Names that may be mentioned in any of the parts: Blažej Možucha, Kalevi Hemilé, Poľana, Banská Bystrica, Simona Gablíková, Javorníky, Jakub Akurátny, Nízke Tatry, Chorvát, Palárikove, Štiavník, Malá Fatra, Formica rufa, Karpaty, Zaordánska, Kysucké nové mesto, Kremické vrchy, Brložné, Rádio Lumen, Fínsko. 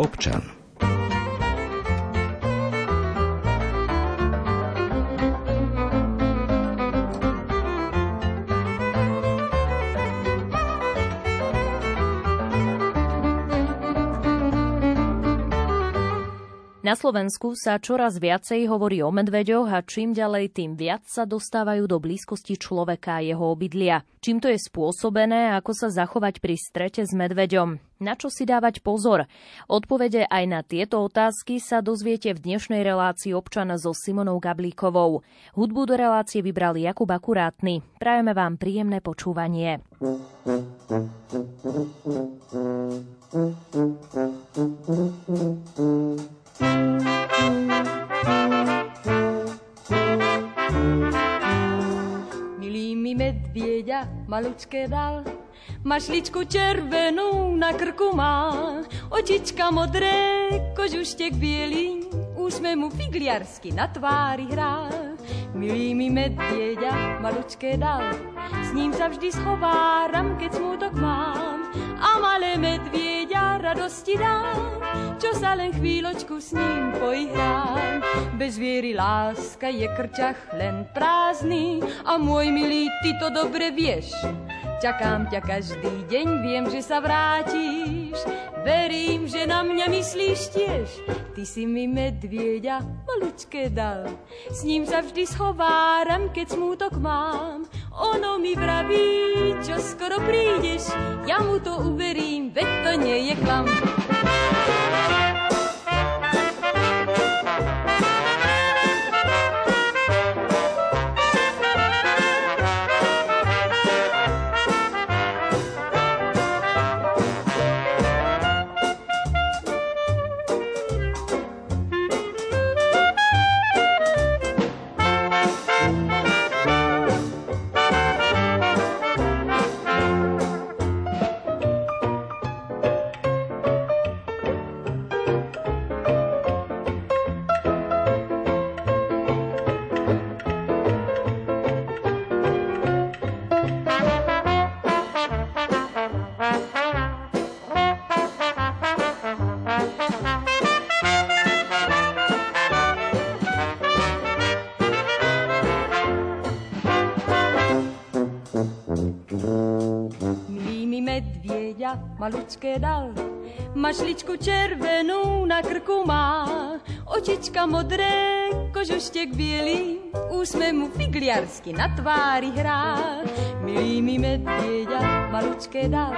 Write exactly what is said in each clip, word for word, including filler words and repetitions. občan. Na Slovensku sa čoraz viacej hovorí o medveďoch a čím ďalej, tým viac sa dostávajú do blízkosti človeka a jeho obydlia. Čím to je spôsobené a ako sa zachovať pri strete s medveďom? Na čo si dávať pozor? Odpovede aj na tieto otázky sa dozviete v dnešnej relácii Občana so Simonou Gablíkovou. Hudbu do relácie vybral Jakub Akurátny. Prajeme vám príjemné počúvanie. Milý mi medvěďa, malučké dal, mašličku červenou na krku má, očička modré, kožuštěk bělý, už jsme mu figliarsky na tváři hrá. Milý mi medvěďa, malučké dal, s ním se vždy schováram, keď smutok mám, a malé medvěďa radosti dám, čo sa len chvíľočku s ním poihrám. Bez viery láska je krčach len prázdny, a môj milý, ty to dobre vieš, čakám ťa každý deň, viem, že sa vrátiš, verím, že na mňa myslíš tiež. Ty si mi medvieďa malučké dal, s ním sa vždy schováram, keď smútok mám, ono mi vraví, čo skoro prídeš, ja mu to uverím, veď to nie je klam. Malučké dal, mašličku červenou na krku má, očička modré, kožuštěk bělý, úsměv mu figliarsky na tváři hrá. Milý mi medvěďa, malučké dal,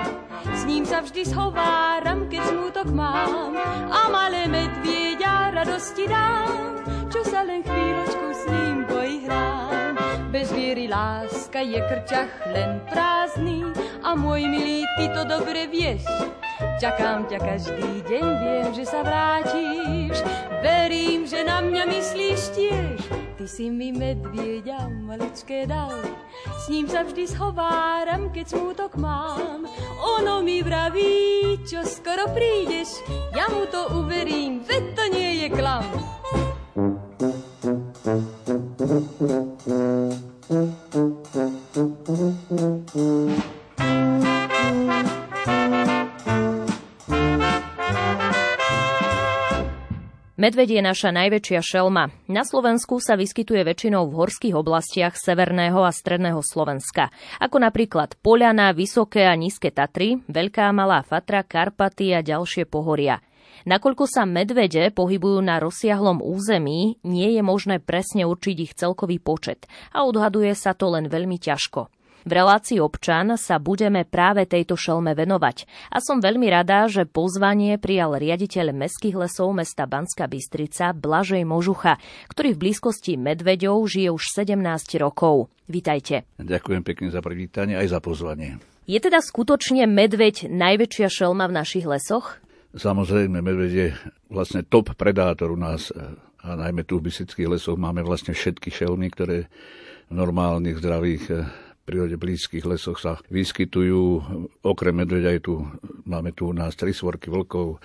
s ním se vždy schováram, keď smutok mám, a malé medvěďa radosti dám, čo sa len chvíločku s ním poihrám. Bez víry láska je krčach len prázdný, a môj milý, ty to dobre vieš, čakám ťa každý deň, viem, že sa vrátiš, verím, že na mňa myslíš tiež. Ty si mi medvieďa malučké dal, s ním sa vždy schováram, keď smútok mám, ono mi vraví, čo skoro prídeš, ja mu to uverím, veď to nie je klam. Medveď je naša najväčšia šelma. Na Slovensku sa vyskytuje väčšinou v horských oblastiach severného a stredného Slovenska, ako napríklad Poľana, Vysoké a Nízke Tatry, Veľká a Malá Fatra, Karpaty a ďalšie pohoria. Nakoľko sa medvede pohybujú na rozsiahlom území, nie je možné presne určiť ich celkový počet a odhaduje sa to len veľmi ťažko. V relácii Občan sa budeme práve tejto šelme venovať a som veľmi rada, že pozvanie prijal riaditeľ mestských lesov mesta Banská Bystrica Blažej Možucha, ktorý v blízkosti medveďov žije už sedemnásť rokov. Vitajte. Ďakujem pekne za privítanie aj za pozvanie. Je teda skutočne medveď najväčšia šelma v našich lesoch? Samozrejme, medveď je vlastne top predátor u nás a najmä tu v bystrických lesoch máme vlastne všetky šelmy, ktoré v normálnych zdravých prírode blízkych lesoch sa vyskytujú. Okrem medveďa tu, máme tu u nás tri svorky vlkov,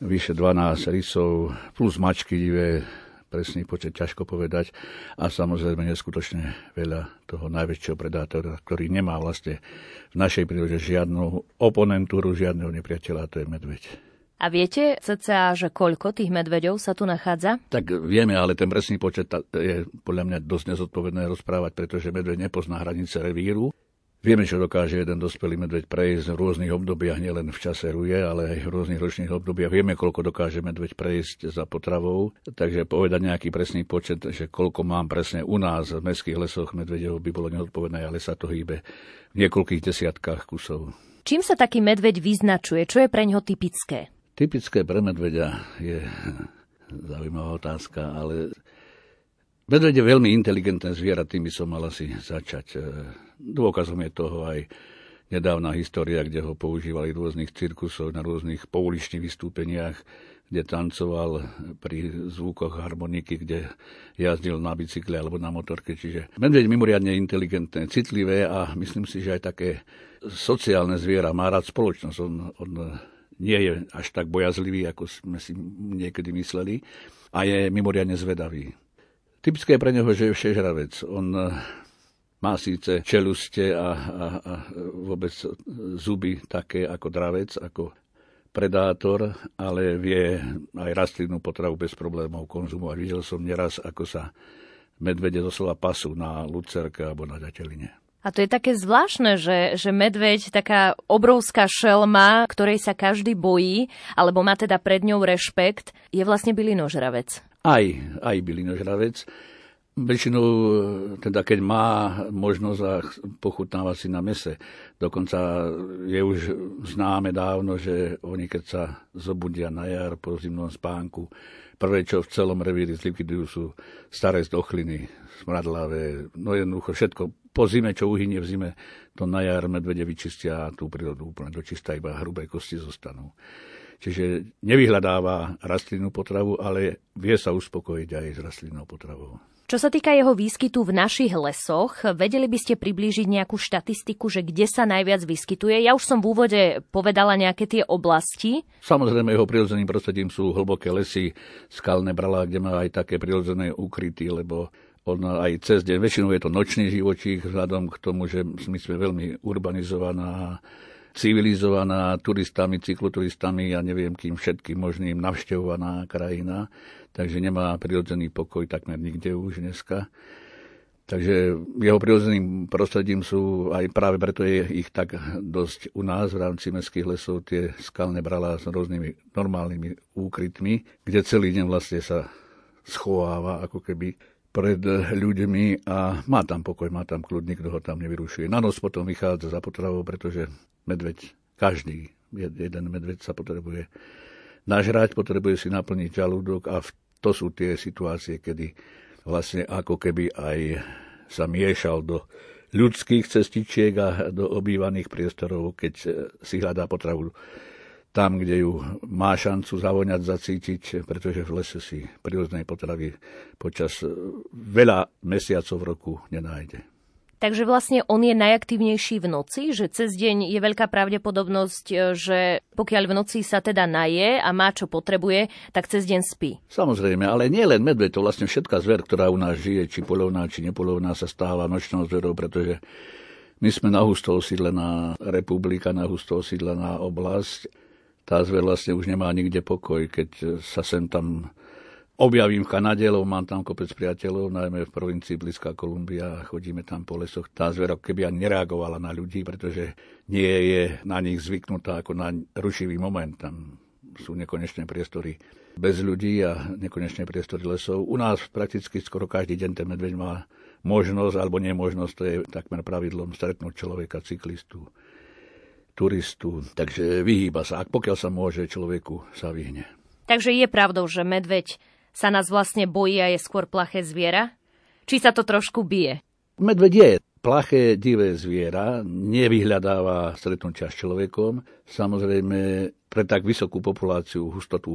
vyše dvanásť rysov, plus mačky divé, presný počet ťažko povedať. A samozrejme neskutočne veľa toho najväčšieho predátora, ktorý nemá vlastne v našej prírode žiadnu oponentúru, žiadneho nepriateľa, a to je medveď. A viete cca, že koľko tých medveďov sa tu nachádza? Tak vieme, ale ten presný počet je podľa mňa dosť nezodpovedné rozprávať, pretože medveď nepozná hranice revíru. Vieme, čo dokáže jeden dospelý medveď prejsť v rôznych obdobiach, nielen v čase ruje, ale aj v rôznych ročných obdobiach. Vieme, koľko dokáže medveď prejsť za potravou, takže povedať nejaký presný počet, že koľko mám presne u nás v mestských lesoch medveďov, by bolo neodpovedné, ale sa to hýbe v niekoľkých desiatkách kusov. Čím sa taký medveď vyznačuje? Čo je pre ňoho typické? Typické pre medveďa je zaujímavá otázka, ale medveď je veľmi inteligentné zviera, tým by som mal asi začať. Dôkazom je toho aj nedávna história, kde ho používali v rôznych cirkusoch, na rôznych pouličných vystúpeniach, kde tancoval pri zvukoch harmoniky, kde jazdil na bicykle alebo na motorke. Čiže medveď mimoriadne inteligentné, citlivé a myslím si, že aj také sociálne zviera. Má rád spoločnosť. On, on nie je až tak bojazlivý, ako sme si niekedy mysleli, a je mimoriadne zvedavý. Typické pre neho, že je všežravec. On má síce čeluste a, a, a vôbec zuby také ako dravec, ako predátor, ale vie aj rastlinnú potravu bez problémov konzumovať. Videl som neraz, ako sa medvede doslova pasú na lucerke alebo na ďateline. A to je také zvláštne, že, že medveď, taká obrovská šelma, ktorej sa každý bojí, alebo má teda pred ňou rešpekt, je vlastne bylinožravec. Aj, aj bylinožravec. Väčšinou, teda keď má možnosť a pochutnáva si na mäse. Dokonca je už známe dávno, že oni keď sa zobudia na jar po zimnom spánku, prvé, čo v celom revíri zlikvidujú, sú staré zdochliny, smradlavé, no jednoducho všetko. Po zime, čo uhynie v zime, to na jar medvede vyčistia a tú prírodu úplne dočistá, iba hrubé kosti zostanú. Čiže nevyhľadáva rastlinnú potravu, ale vie sa uspokojiť aj s rastlinnou potravou. Čo sa týka jeho výskytu v našich lesoch, vedeli by ste priblížiť nejakú štatistiku, že kde sa najviac vyskytuje? Ja už som v úvode povedala nejaké tie oblasti. Samozrejme, jeho prirodzeným prostredím sú hlboké lesy, skalné bralá, kde má aj také prirodzené ukryty, lebo on aj cez deň, väčšinou je to nočný živočích, vzhľadom k tomu, že my sme veľmi urbanizovaná, civilizovaná, turistami, cykloturistami, ja neviem kým všetkým možným, navštevovaná krajina, takže nemá prirodzený pokoj takmer nikde už dneska. Takže jeho prirodzeným prostredím sú, aj práve preto je ich tak dosť u nás v rámci mestských lesov, tie skalné bralá s rôznymi normálnymi úkrytmi, kde celý deň vlastne sa schováva ako keby pred ľuďmi a má tam pokoj, má tam kľud, nikto ho tam nevyrušuje. Na noc potom vychádza za potravou, pretože medveď, každý jeden medveď sa potrebuje nažrať, potrebuje si naplniť žalúdok a to sú tie situácie, kedy vlastne ako keby aj sa miešal do ľudských cestičiek a do obývaných priestorov, keď si hľadá potravu tam, kde ju má šancu zavoňať, zacítiť, pretože v lese si prírodnej potravy počas veľa mesiacov roku nenájde. Takže vlastne on je najaktívnejší v noci, že cez deň je veľká pravdepodobnosť, že pokiaľ v noci sa teda naje a má čo potrebuje, tak cez deň spí. Samozrejme, ale nie len medveď, to vlastne všetká zver, ktorá u nás žije, či poľovná, či nepoľovná, sa stáva nočnou zverou, pretože my sme na husto osídlená republika, na husto osídlená oblasť. Tá zver vlastne už nemá nikde pokoj, keď sa sem tam objavím v Kanade, lebo mám tam kopec priateľov, najmä v provincii Blízka Kolumbia, a chodíme tam po lesoch. Tá zver ako keby ani nereagovala na ľudí, pretože nie je na nich zvyknutá ako na rušivý moment. Tam sú nekonečné priestory bez ľudí a nekonečné priestory lesov. U nás prakticky skoro každý deň ten medveď má možnosť, alebo nemožnosť, to je takmer pravidlom, stretnúť človeka, cyklistu, turistu, takže vyhýba sa. Ak pokiaľ sa môže, človeku sa vyhne. Takže je pravdou, že medveď sa nás vlastne bojí a je skôr plaché zviera? Či sa to trošku bije? Medveď je plaché, divé zviera, nevyhľadáva stretnutia s človekom. Samozrejme, pre tak vysokú populáciu, hustotu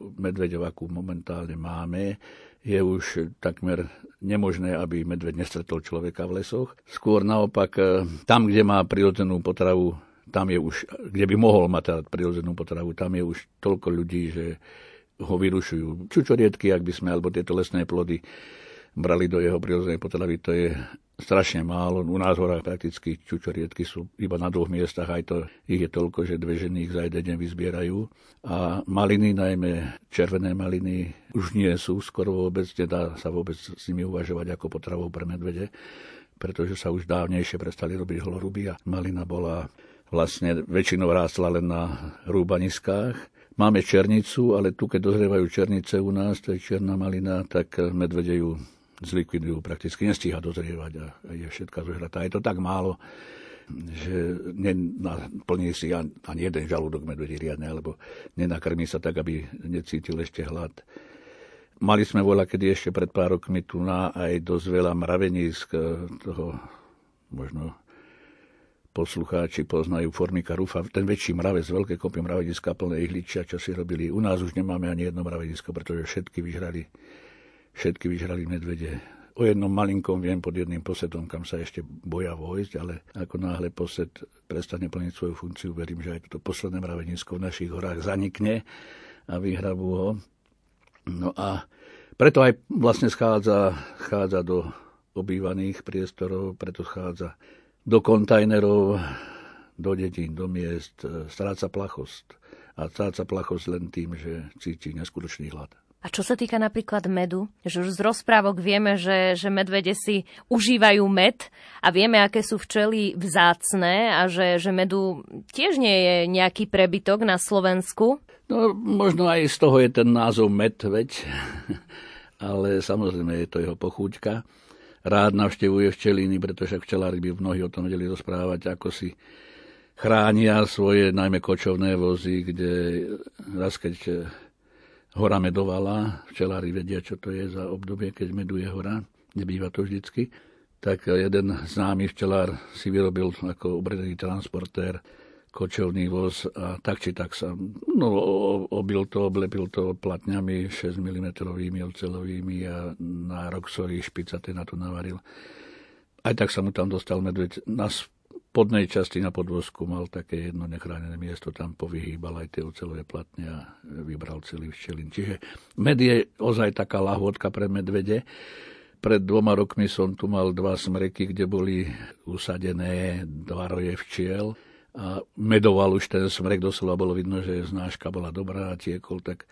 medveďov, akú momentálne máme, je už takmer nemožné, aby medveď nestretol človeka v lesoch. Skôr naopak, tam, kde má prirodzenú potravu, tam je už, kde by mohol mať prirodzenú potravu, tam je už toľko ľudí, že ho vyrušujú. Čučoriedky, ak by sme, alebo tieto lesné plody brali do jeho prírodzenej potravy, to je strašne málo. U nás v horách prakticky čučoriedky sú iba na dvoch miestach, aj to ich je toľko, že dve ženy ich za jeden deň vyzbierajú. A maliny, najmä červené maliny, už nie sú skoro vôbec, nedá sa vôbec s nimi uvažovať ako potravou pre medvede, pretože sa už dávnejšie prestali robiť holoruby a malina bola vlastne väčšinou rástla len na rúbaniskách. Máme černicu, ale tu, keď dozrievajú černice u nás, to je čierna malina, tak medvede ju zlikvidujú, prakticky nestíha dozrievať a je všetka zožratá. Je to tak málo, že nenaplní si ani jeden žalúdok medvedí riadne, alebo nenakrmí sa tak, aby necítil ešte hlad. Mali sme voľa, kedy ešte pred pár rokmi tu na aj dosť veľa mravenísk, toho možno poslucháči poznajú, Formica rufa, ten väčší mravec, veľké kopy mravediska plné ihličia, čo si robili. U nás už nemáme ani jedno mravedisko, pretože všetky vyžrali, všetky vyžrali medvede. O jednom malinkom viem pod jedným posedom, kam sa ešte boja vojsť, ale ako náhle posed prestane plniť svoju funkciu, verím, že aj toto posledné mravedisko v našich horách zanikne a vyhrabú ho. No a preto aj vlastne schádza, schádza do obývaných priestorov, preto schádza do kontajnerov, do dedín, do miest, stráca plachosť. A stráca plachosť len tým, že cíti neskutočný hlad. A čo sa týka napríklad medu, že už z rozprávok vieme, že, že medvede si užívajú med a vieme, aké sú včely vzácne a že, že medu tiež nie je nejaký prebytok na Slovensku. No, možno aj z toho je ten názov med, veď, ale samozrejme je to jeho pochúťka. Rád navštevuje včeliny, pretože včelári by mnohí o tom vedeli rozprávať, ako si chránia svoje, najmä kočovné vozy, kde raz, keď hora medovala, včelári vedia, čo to je za obdobie, keď meduje hora, nebýva to vždycky, tak jeden známy včelár si vyrobil ako obredený transportér kočovný voz a tak či tak sa no, obil to, oblepil to platňami šesť milimetrov oceľovými a na roxový špicaté na to navaril. Aj tak sa mu tam dostal medveď. Na spodnej časti na podvozku mal také jedno nechránené miesto, tam povyhýbal aj tie oceľové platne a vybral celý včelin. Čiže med je ozaj taká lahôdka pre medvede. Pred dvoma rokmi som tu mal dva smreky, kde boli usadené dva roje včiel. A medoval už ten smrek, doslova bolo vidno, že znáška bola dobrá a tiekol, tak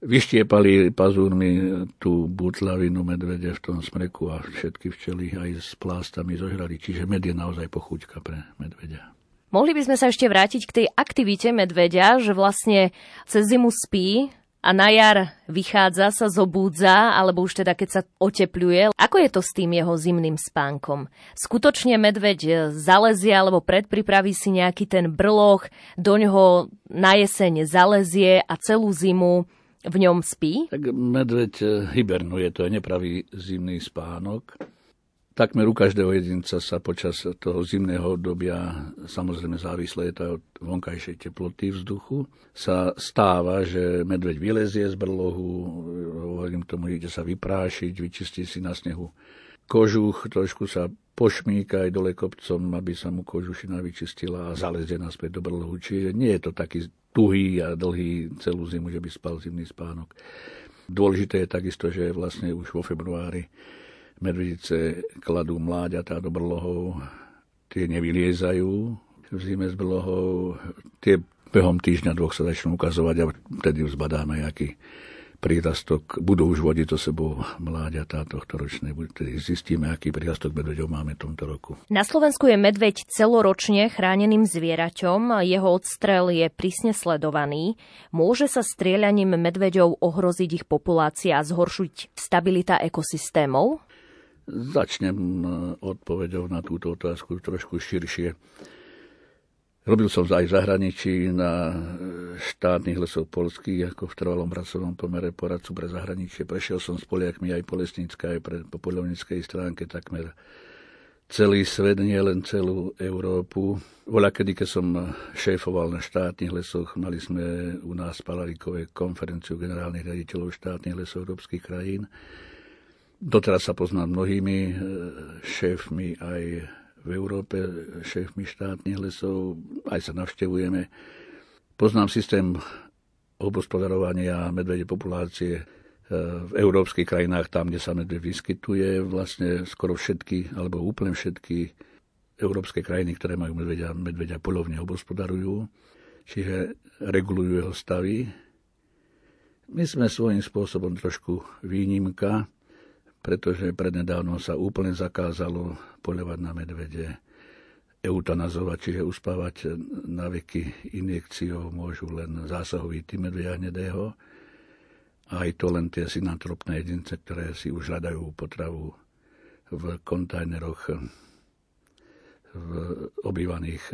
vyštiepali pazúrmi tú butlavinu medvede v tom smreku a všetky včely aj s plástami zožrali. Čiže med je naozaj pochúťka pre medvedia. Mohli by sme sa ešte vrátiť k tej aktivite medvedia, že vlastne cez zimu spí a na jar vychádza, sa zobúdza, alebo už teda keď sa otepľuje. Ako je to s tým jeho zimným spánkom? Skutočne medveď zalezie alebo predpripraví si nejaký ten brloch, do ňoho na jeseň zalezie a celú zimu v ňom spí? Tak medveď hibernuje, to je nepravý zimný spánok. Takmer u každého jedinca sa počas toho zimného obdobia, samozrejme závislé je to od vonkajšej teploty vzduchu, sa stáva, že medveď vylezie z brlohu, hovorím tomu, ide sa vyprášiť, vyčistí si na snehu kožuch, trošku sa pošmíka aj dole kopcom, aby sa mu kožušina vyčistila a zalezie naspäť do brlohu. Čiže nie je to taký tuhý a dlhý celú zimu, že by spal zimný spánok. Dôležité je takisto, že vlastne už vo februári medvedice kladú mláďatá do brlohov, tie nevyliezajú v zime z brlohov, tie behom týždňa dvoch sa začnú ukazovať a vtedy zbadáme, aký prírastok, budú už vodiť do sebou mláďatá tohto ročné, vtedy zistíme, aký prírastok medveďov máme v tomto roku. Na Slovensku je medveď celoročne chráneným zvieraťom, jeho odstrel je prísne sledovaný. Môže sa strieľaním medveďov ohroziť ich populácia a zhoršiť stabilita ekosystémov? Začnem odpoveďou na túto otázku trošku širšie. Robil som aj v zahraničí na štátnych lesoch poľských, ako v trvalom pracovnom pomere poradcu pre zahraničie. Prešiel som s Poliakmi aj po lesníckej, aj pre, po poľovníckej stránke takmer celý svet, nie len celú Európu. Voľakedy, keď som šéfoval na štátnych lesoch, mali sme u nás v Palárikove konferenciu generálnych riaditeľov štátnych lesov európskych krajín. Doteraz sa poznám mnohými šéfmi aj v Európe, šéfmi štátnych lesov, aj sa navštevujeme. Poznám systém obospodarovania medvedej populácie v európskych krajinách, tam, kde sa medveď vyskytuje, vlastne skoro všetky, alebo úplne všetky európske krajiny, ktoré majú medveďa, medveďa poľovne obhospodarujú, čiže regulujú jeho stavy. My sme svojím spôsobom trošku výnimka, pretože prednedávno sa úplne zakázalo poľovať na medvede, eutanazovať, čiže uspávať na veky injekciou môžu len zásahovitý medveďa hnedého, aj to len tie synantropné jedince, ktoré si už hľadajú potravu v kontajneroch v obývaných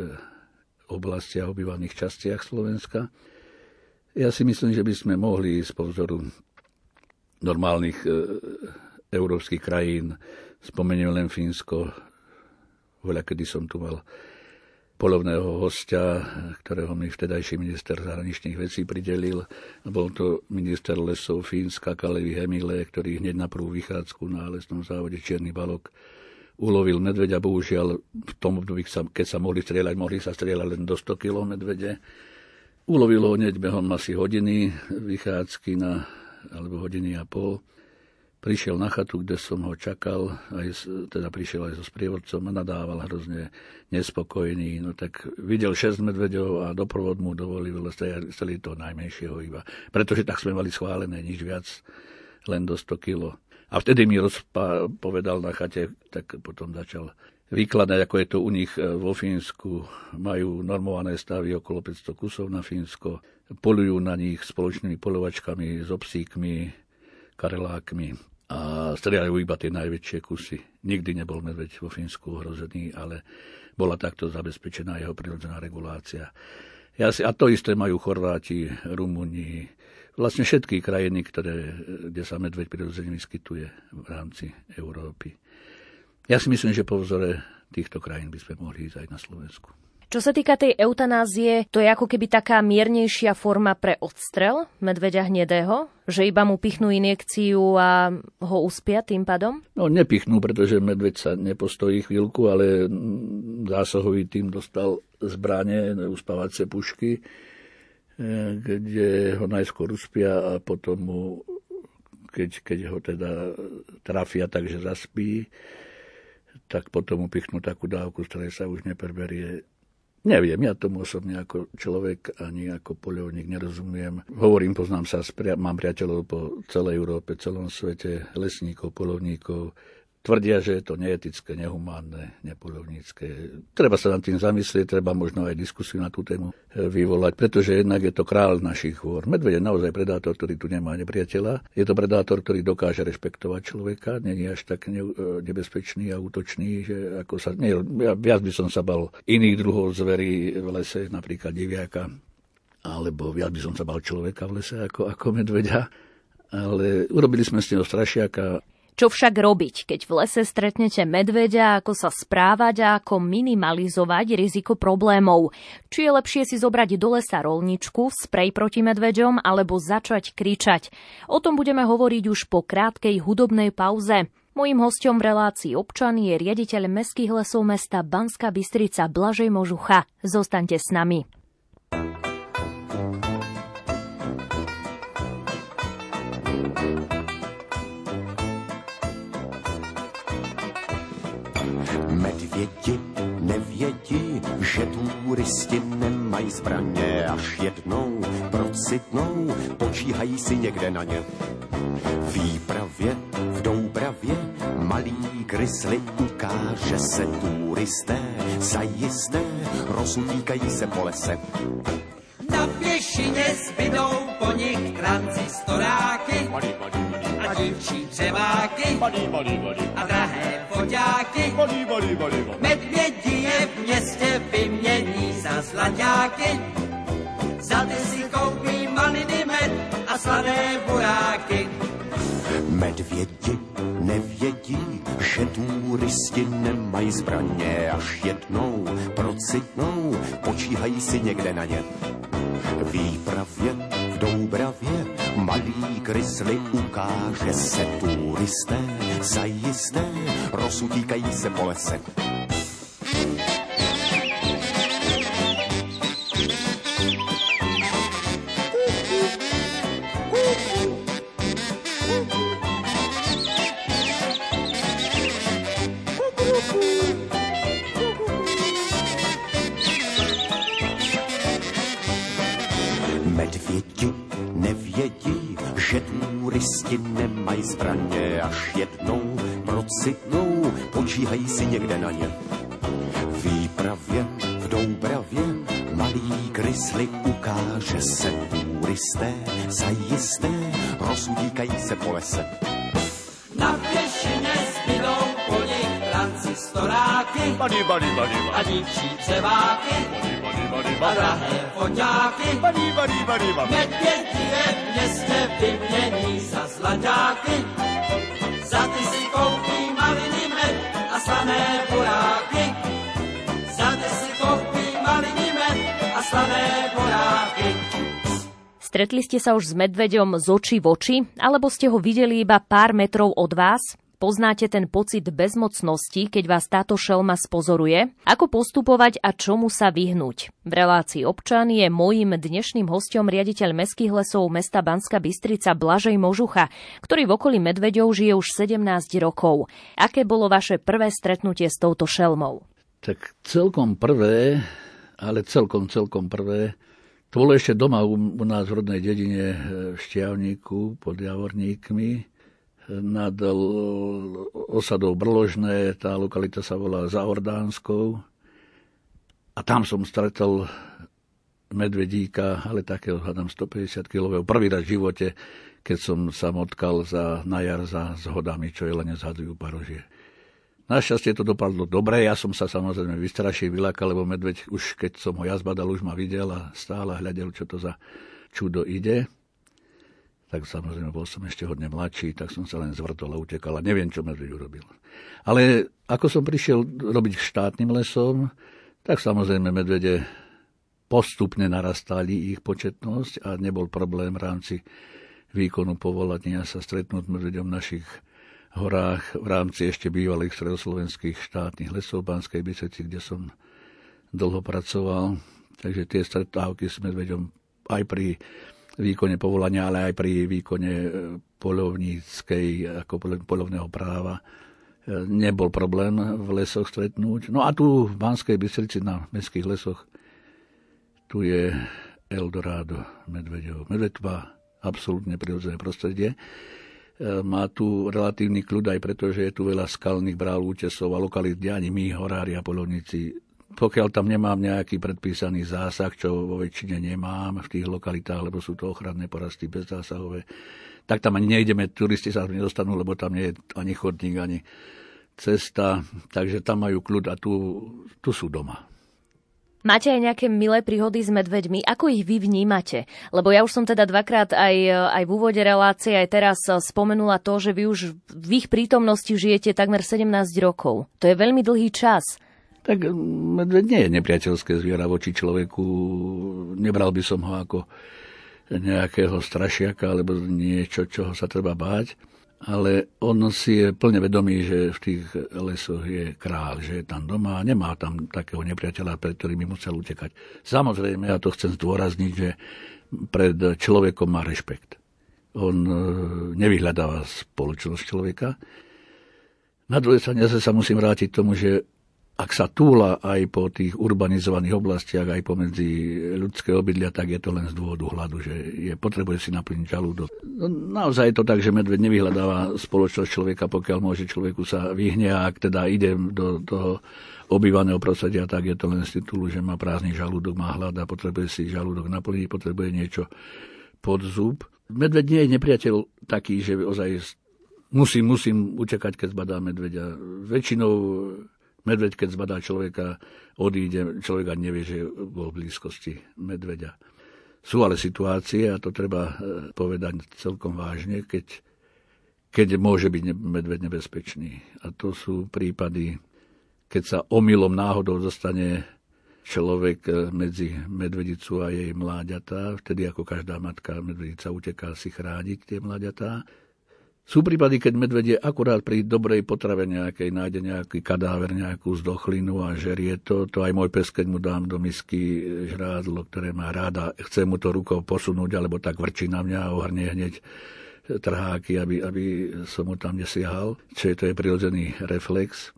oblastiach, obývaných častiach Slovenska. Ja si myslím, že by sme mohli ísť po vzoru normálnych e, európskych krajín. Spomeniem len Fínsko. Voľa, kedy som tu mal polovného hostia, ktorého mi vtedajší minister zahraničných vecí pridelil. Bol to minister lesov Fínska, Kalevi Hemilé, ktorý hneď na prvú vychádzku na lesnom závode Čierny balok ulovil medveďa. Bohužiaľ, v tom období, keď sa mohli strieľať, mohli sa strieľať len do sto kilogramov medvede. Ulovil ho hneď behom asi hodiny vychádzky, na, alebo hodiny a pol. Prišiel na chatu, kde som ho čakal, aj, teda prišiel aj so sprievodcom a nadával hrozne nespokojný. No tak videl šesť medveďov a doprovod mu dovolil celý toho najmenšieho iba. Pretože tak sme mali schválené, nič viac, len do sto kilogramov. A vtedy mi rozpá, povedal na chate, tak potom začal vykladať, ako je to u nich vo Fínsku. Majú normované stavy okolo päťsto kusov na Fínsko. Poľujú na nich spoločnými poľovačkami, s obsíkmi, karelákmi a strieľajú iba tie najväčšie kusy. Nikdy nebol medveď vo Fínsku ohrozený, ale bola takto zabezpečená jeho prirodzená regulácia. Ja si, a to isté majú Chorváti, Rumuni, vlastne všetky krajiny, ktoré, kde sa medveď prirodzene vyskytuje v rámci Európy. Ja si myslím, že po vzore týchto krajín by sme mohli ísť aj na Slovensku. Čo sa týka tej eutanázie, to je ako keby taká miernejšia forma pre odstrel medveďa hnedého? Že iba mu pichnú injekciu a ho uspia tým pádom? No nepichnú, pretože medveď sa nepostojí chvíľku, ale zásahový tým dostal zbrane, uspávacie pušky, kde ho najskôr uspia a potom mu, keď, keď ho teda trafia, takže zaspí, tak potom mu pichnú takú dávku, z ktorej sa už nepreberie. Neviem, ja tomu osobne ako človek ani ako poľovník nerozumiem. Hovorím, poznám sa, mám priateľov po celej Európe, celom svete, lesníkov, poľovníkov. Tvrdia, že je to neetické, nehumánne, nepoľovnícke. Treba sa nad tým zamyslieť, treba možno aj diskusiu na tú tému vyvolať, pretože jednak je to kráľ našich hôr. Medveď je naozaj predátor, ktorý tu nemá nepriateľa. Je to predátor, ktorý dokáže rešpektovať človeka, nie je až tak nebezpečný a útočný, že ako sa... Nie, ja viac by som sa bal iných druhov zverí v lese, napríklad diviaka, alebo viac by som sa bal človeka v lese ako, ako medveďa. Ale urobili sme z neho strašiaka. Čo však robiť, keď v lese stretnete medveďa, ako sa správať a ako minimalizovať riziko problémov? Či je lepšie si zobrať do lesa rolničku, sprej proti medveďom alebo začať kričať? O tom budeme hovoriť už po krátkej hudobnej pauze. Mojím hosťom v relácii Občan je riaditeľ mestských lesov mesta Banská Bystrica Blažej Možucha. Zostaňte s nami. Medvědi nevědí, že turisti nemají zbraně, až jednou procitnou počíhají si někde na ně. Výpravě v Doubravě malý krysli ukáže se, turisté zajisté rozlíkají se po lese. Na pěšině zbydou po nich transistoráky a dívčí dřeváky a drahé foťáky. Medvědi je v městě vymění za zlaťáky, za ty si koupí maliny med a slané buráky. Medvědi nevědí, že turisti nemají zbraně, až jednou procitnou počíhají si někde na ně. Výpravě v Doubravě malý krysli ukáže se, turisté zajisté rozutíkají se po lese. nevědí, že turisti nemají zbraně, až jednou procitnou, počíhají si někde na ně. Výpravě v Doubravě malý grizzly ukáže se, turisté zajisté rozudíkají se po lese. Na pěšině zbydou po nich transistoráky body, body, body, body. A dívčí převáky body, body, body, body. A drahé foťáky body, body, body, body. Medvědí je v městě vymění za zlaťáky, za ty si koupí maliny med a slané buráky, za ty si koupí maliny med a slané buráky. Stretli ste sa už s medveďom z očí v oči, alebo ste ho videli iba pár metrov od vás? Poznáte ten pocit bezmocnosti, keď vás táto šelma spozoruje? Ako postupovať a čomu sa vyhnúť? V relácii Občan je mojím dnešným hosťom riaditeľ mestských lesov mesta Banská Bystrica Blažej Možucha, ktorý v okolí medveďov žije už sedemnásť rokov. Aké bolo vaše prvé stretnutie s touto šelmou? Tak celkom prvé, ale celkom, celkom prvé, to bolo ešte doma u, u nás v rodnej dedine v Štiavníku pod Javorníkmi nad osadou Brložné, tá lokalita sa volá Zaordánskou. A tam som stretol medvedíka, ale takého hádam stopäťdesiat kilového. Prvý raz v živote, keď som sa motkal za, na jar za zhodami, čo jelene zhadujú parožie. Našťastie to dopadlo dobre, ja som sa samozrejme vystrašil, vylákal, lebo medveď už keď som ho ja zbadal, už ma videl a stále hľadel, čo to za čudo ide. Tak samozrejme, bol som ešte hodne mladší, tak som sa len zvrtol a utekal a neviem, čo medveď urobil. Ale ako som prišiel robiť štátnym lesom, tak samozrejme medvede postupne narastali ich početnosť a nebol problém v rámci výkonu povolania sa stretnúť medveďom našich horách v rámci ešte bývalých stredoslovenských štátnych lesov Banskej Bystrici, kde som dlho pracoval. Takže tie stretávky s medveďom aj pri výkone povolania, ale aj pri výkone poľovníckej, ako poľovného práva, nebol problém v lesoch stretnúť. No a tu v Banskej Bystrici na mestských lesoch tu je Eldorado medveďov. Medveď má absolútne prirodzené prostredie. Má tu relatívny kľud, aj pretože je tu veľa skalných brál, útesov a lokalít, kde ani my, horári a poľovníci, pokiaľ tam nemám nejaký predpísaný zásah, čo vo väčšine nemám v tých lokalitách, lebo sú to ochranné porasty bezzásahové, tak tam ani nejdeme, turisti sa nedostanú, lebo tam nie je ani chodník, ani cesta, takže tam majú kľud a tu, tu sú doma. Máte aj nejaké milé príhody s medveďmi? Ako ich vy vnímate? Lebo ja už som teda dvakrát aj, aj v úvode relácie, aj teraz spomenula to, že vy už v ich prítomnosti žijete takmer sedemnásť rokov. To je veľmi dlhý čas. Tak medveď nie je nepriateľské zviera voči človeku. Nebral by som ho ako nejakého strašiaka alebo niečo, čoho sa treba báť. Ale on si je plne vedomý, že v tých lesoch je kráľ, že je tam doma a nemá tam takého nepriateľa, pred ktorým by musel utekať. Samozrejme, ja to chcem zdôrazniť, že pred človekom má rešpekt. On nevyhľadáva spoločnosť človeka. Na druhej strane ja sa musím vrátiť k tomu, že ak sa túla aj po tých urbanizovaných oblastiach, aj pomedzi ľudské obydlia, tak je to len z dôvodu hladu, že je, potrebuje si naplniť žalúdok. No, naozaj je to tak, že medveď nevyhľadáva spoločnosť človeka, pokiaľ môže človeku sa vyhne, a ak teda ide do toho obývaného prostredia, tak je to len z titulu, že má prázdny žalúdok, má hlad a potrebuje si žalúdok naplniť, potrebuje niečo pod zub. Medveď nie je nepriateľ taký, že ozaj musím, musím utekať, keď zbadá medveďa. Väčšinou medveď, keď zbadá človeka, odíde, človek ani nevie, že bol v blízkosti medveďa. Sú ale situácie, a to treba povedať celkom vážne, keď, keď môže byť medveď nebezpečný. A to sú prípady, keď sa omylom náhodou dostane človek medzi medvedicu a jej mláďatá. Vtedy, ako každá matka medvedica, uteká si chrániť tie mláďatá. Sú prípady, keď medvedie akurát pri dobrej potrave nejakej nájde nejaký kadáver, nejakú zdochlinu a žerie to. To aj môj pes, keď mu dám do misky žrádlo, ktoré má ráda, chce mu to rukou posunúť, alebo tak vrčí na mňa a ohrnie hneď trháky, aby, aby som mu tam nesiahal. Čiže to je prirodzený reflex.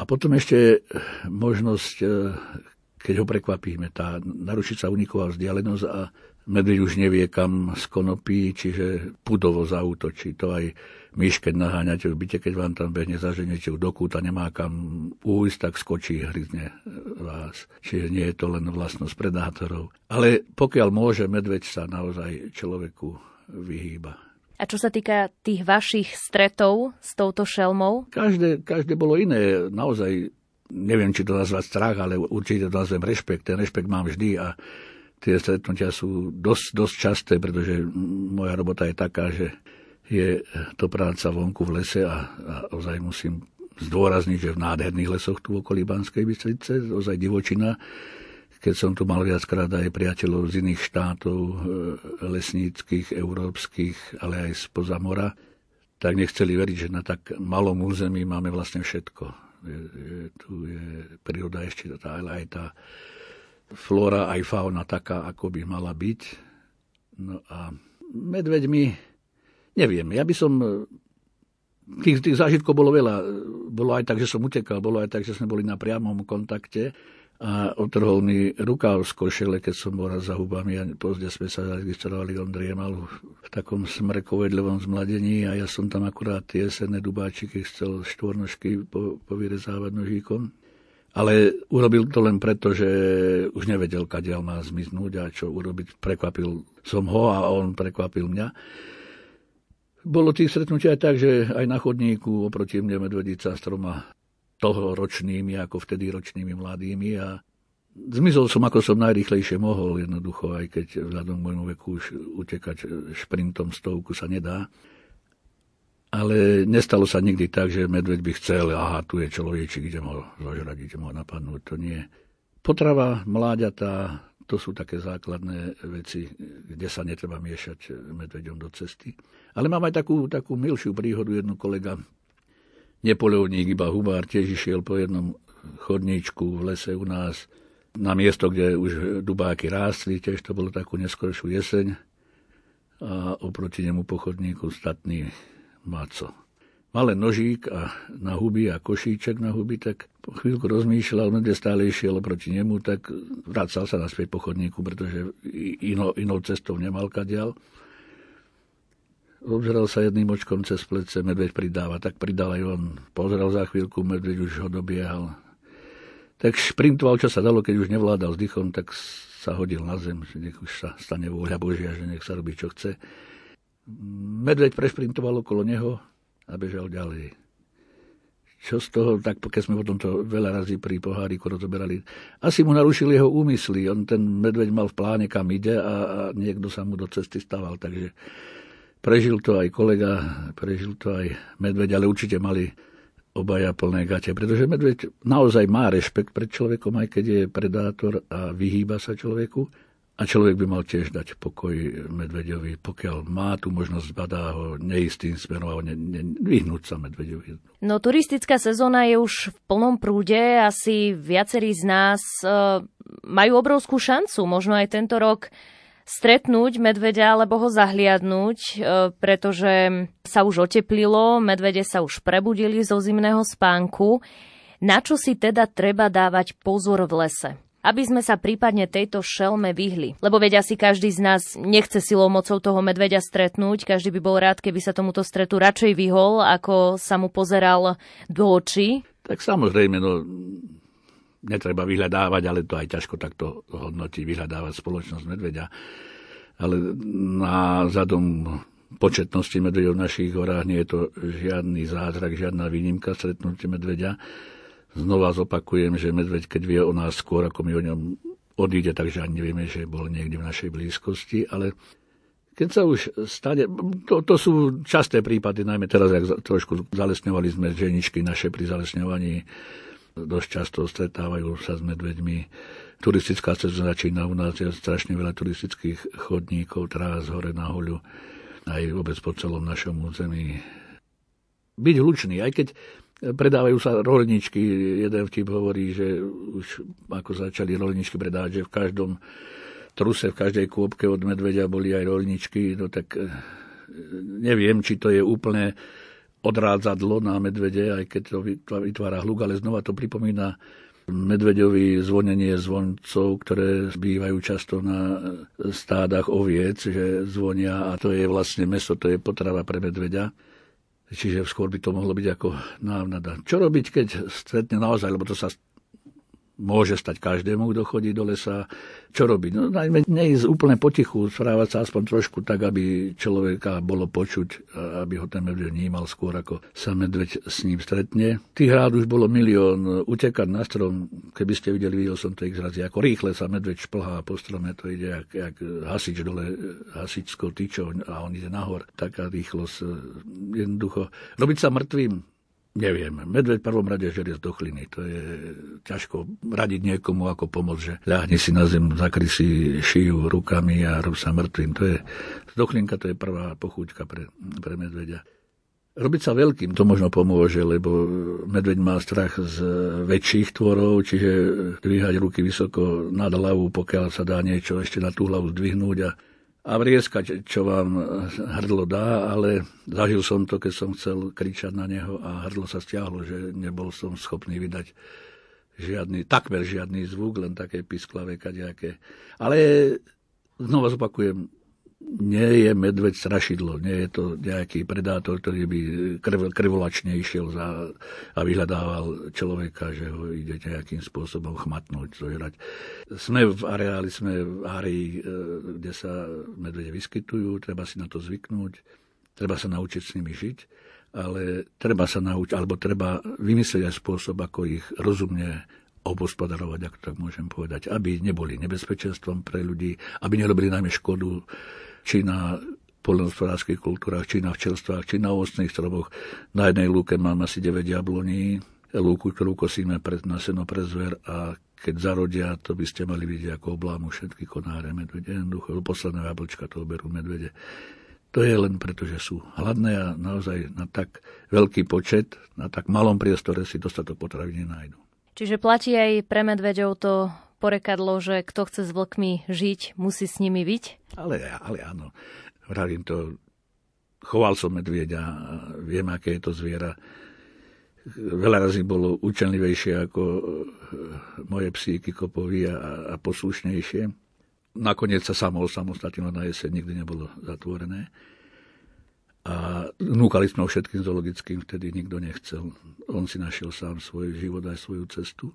A potom ešte možnosť, keď ho prekvapíme, tá naruší sa uniková vzdialenosť a medveď už nevie, kam z konopí, čiže pudovo zaútočí. To aj myš, keď naháňate v byte, keď vám tam behne, zaženete ju do kúta, nemá kam újsť, tak skočí, hryzne vás. Čiže nie je to len vlastnosť predátorov. Ale pokiaľ môže, medveď sa naozaj človeku vyhýba. A čo sa týka tých vašich stretov s touto šelmou? Každé, každé bolo iné, naozaj neviem, či to nazvať strach, ale určite to nazvem rešpekt. Ten rešpekt mám vždy a tie stretnutia sú dosť, dosť časté, pretože moja robota je taká, že je to práca vonku v lese a, a ozaj musím zdôrazniť, že v nádherných lesoch tu okolí Banskej Bystrice, ozaj divočina. Keď som tu mal viackrát aj priateľov z iných štátov, lesníckých, európskych, ale aj spoza mora, tak nechceli veriť, že na tak malom území máme vlastne všetko. Je, je, tu je príroda ešte tá, ale aj tá flóra aj fauna taká, ako by mala byť. No a medveďmi, neviem, ja by som... Tých, tých zážitkov bolo veľa. Bolo aj tak, že som utekal, bolo aj tak, že sme boli na priamom kontakte a otrhol mi rukáv z košele, keď som bol raz za hubami a pozde sme sa zaregistrovali, on driemal v takom smrkovedľovom zmladení a ja som tam akurát tie jesenné dubáčiky chcel štvornožky po, povyrezávať nožíkom. Ale urobil to len preto, že už nevedel, kadiaľ má zmiznúť a čo urobiť. Prekvapil som ho a on prekvapil mňa. Bolo tých stretnutí aj tak, že aj na chodníku oproti mne medvedica s troma tohoročnými, ako vtedy ročnými mladými. A zmizol som, ako som najrýchlejšie mohol, jednoducho, aj keď vzhľadom k môjmu veku už utekať šprintom stovku sa nedá. Ale nestalo sa nikdy tak, že medveď by chcel, aha, tu je človečik, idem ho zožrať, idem ho napadnúť, to nie. Potrava, mláďatá, to sú také základné veci, kde sa netreba miešať medveďom do cesty. Ale mám aj takú, takú milšiu príhodu, jednu kolega, nepoľovník, iba hubár, tiež išiel po jednom chodníčku v lese u nás, na miesto, kde už dubáky rástli, tiež to bolo takú neskoršiu jeseň a oproti nemu po chodníku statný maco. Mal len nožík a na huby a košíček na huby, tak po chvíľku rozmýšľal, medveď stále išiel oproti nemu, tak vracal sa naspäť po chodníku, pretože ino, inou cestou nemal kadiaľ. Obzeral sa jedným očkom cez plece, medveď pridáva, tak pridal aj on. Pozrel za chvíľku, medveď už ho dobiehal. Tak šprintoval, čo sa dalo, keď už nevládal s dýchom, tak sa hodil na zem, že nech už sa stane vôľa Božia, že nech sa robí, čo chce. Medveď prešprintoval okolo neho a bežal ďalej. Čo z toho, tak keď sme potom to veľa razy pri poháriku rozoberali, asi mu narušil jeho úmysly. On ten medveď mal v pláne, kam ide a, a niekto sa mu do cesty staval, takže prežil to aj kolega, prežil to aj medveď, ale určite mali obaja plné gate, pretože medveď naozaj má rešpekt pred človekom, aj keď je predátor a vyhýba sa človeku. A človek by mal tiež dať pokoj medveďovi, pokiaľ má tú možnosť, zbadá ho neistým smerom a ne, ne, vyhnúť sa medveďovi. No turistická sezóna je už v plnom prúde, asi viacerí z nás e, majú obrovskú šancu, možno aj tento rok stretnúť medveďa alebo ho zahliadnúť, e, pretože sa už oteplilo, medvede sa už prebudili zo zimného spánku. Na čo si teda treba dávať pozor v lese, aby sme sa prípadne tejto šelme vyhli? Lebo veď asi každý z nás nechce silou mocou toho medveďa stretnúť, každý by bol rád, keby sa tomuto stretu radšej vyhol, ako sa mu pozeral do očí. Tak samozrejme, no, netreba vyhľadávať, ale to aj ťažko takto hodnotí, vyhľadávať spoločnosť medveďa. Ale na zadom početnosti medveďov v našich horách nie je to žiadny zázrak, žiadna výnimka stretnutie medveďa. Znova zopakujem, že medveď, keď vie o nás skôr, ako my o ňom odíde, takže ani nevieme, že bol niekde v našej blízkosti, ale keď sa už stane, to, to sú časté prípady, najmä teraz, jak trošku zalesňovali sme ženičky naše pri zalesňovaní, dosť často stretávajú sa s medveďmi. Turistická sezóna začína u nás, je strašne veľa turistických chodníkov, trás hore na hoľu, aj vôbec po celom našom území. Byť hlučný, aj keď predávajú sa roľničky. Jeden vtip hovorí, že už ako začali roľničky predávať, že v každom truse, v každej kôpke od medveďa boli aj roľničky. No tak neviem, či to je úplne odrádzadlo na medvede, aj keď to vytvára hluk, ale znova to pripomína medveďovi zvonenie zvoncov, ktoré bývajú často na stádach oviec, že zvonia, a to je vlastne mäso, to je potrava pre medveďa. Čiže skôr by to mohlo byť ako návnada. Čo robiť, keď stretne naozaj, lebo to sa môže stať každému, kto chodí do lesa, čo robiť? No najmä neísť úplne potichu, správať sa aspoň trošku tak, aby človeka bolo počuť, aby ho ten medveď vnímal skôr, ako sa medveď s ním stretne. Tých rád už bolo milión, utekať na strom, keby ste videli, videl som to ich zrazy, ako rýchle sa medveď šplhá po strome, to ide jak, jak hasič dole, hasičskou tyčou, a on ide nahor. Taká rýchlosť, jednoducho. Robiť sa mŕtvým? Neviem. Medveď v prvom rade žerie z dochliny. To je ťažko radiť niekomu ako pomôcť, že ľahni si na zem, zakry si šiju rukami a rob sa mŕtvým. To je, dochlinka to je prvá pochúťka pre, pre medveďa. Robiť sa veľkým to možno pomôže, lebo medveď má strach z väčších tvorov, čiže dvíhať ruky vysoko nad hlavu, pokiaľ sa dá niečo ešte na tú hlavu zdvihnúť a a vrieskať, čo vám hrdlo dá, ale zažil som to, keď som chcel kričať na neho a hrdlo sa stiahlo, že nebol som schopný vydať žiadny, takmer žiadny zvuk, len také pisklavé kadejaké. Ale znova zopakujem, nie je medveď strašidlo, nie je to nejaký predátor, ktorý by krv, krvolačne išiel za, a vyhľadával človeka, že ho ide nejakým spôsobom chmatnúť, zožrať. Sme v areáli, sme v árii, kde sa medvede vyskytujú, treba si na to zvyknúť, treba sa naučiť s nimi žiť, ale treba sa naučiť, alebo treba vymyslieť aj spôsob, ako ich rozumne obospodarovať, ako tak môžem povedať, aby neboli nebezpečenstvom pre ľudí, aby nerobili najmä škodu, či na poľnohospodárskych kultúrach, či na včelstvách, či na ovocných stromoch. Na jednej lúke mám asi deväť jabloní, lúku, ktorú kosíme pre, na seno pre zver, a keď zarodia, to by ste mali vidieť, ako oblámu všetky konáre medvede. Jednoducho, posledné jablčka to berú medvede. To je len preto, že sú hladné a naozaj na tak veľký počet, na tak malom priestore si dostatok potraviny nájdu. Čiže platí aj pre medveďov to porekadlo, že kto chce s vlkmi žiť, musí s nimi byť? Ale, ale áno, vravím to, choval som medvieďa, viem, aké je to zviera. Veľa razy bolo učenlivejšie ako moje psíky kopoví a, a poslušnejšie. Nakoniec sa samo osamostatnilo, na jeseň nikdy nebolo zatvorené. A núkali sme ho všetkým zoologickým, vtedy nikto nechcel. On si našiel sám svoj život aj svoju cestu.